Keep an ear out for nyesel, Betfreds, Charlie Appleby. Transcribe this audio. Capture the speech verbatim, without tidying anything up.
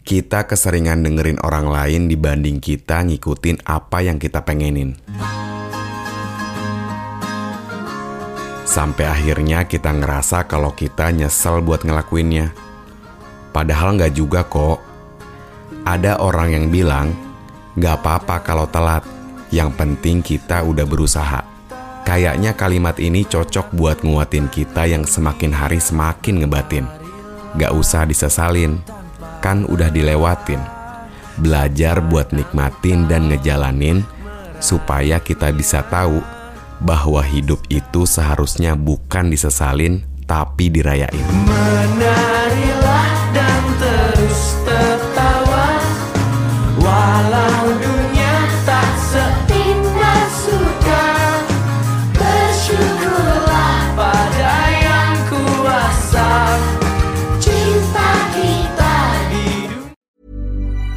Kita keseringan dengerin orang lain dibanding kita ngikutin apa yang kita pengenin. Sampai akhirnya kita ngerasa kalau kita nyesel buat ngelakuinnya. Padahal gak juga kok. Ada orang yang bilang, gak apa-apa kalau telat, yang penting kita udah berusaha. Kayaknya kalimat ini cocok buat nguatin kita yang semakin hari semakin ngebatin. Gak usah disesalin, kan udah dilewatin. Belajar buat nikmatin dan ngejalanin, supaya kita bisa tahu bahwa hidup itu seharusnya bukan disesalin, tapi dirayain. Menarilah dan terus tertawa, walau dunia tak seindah surga. Bersyukurlah pada yang kuasa, cinta kita di dunia.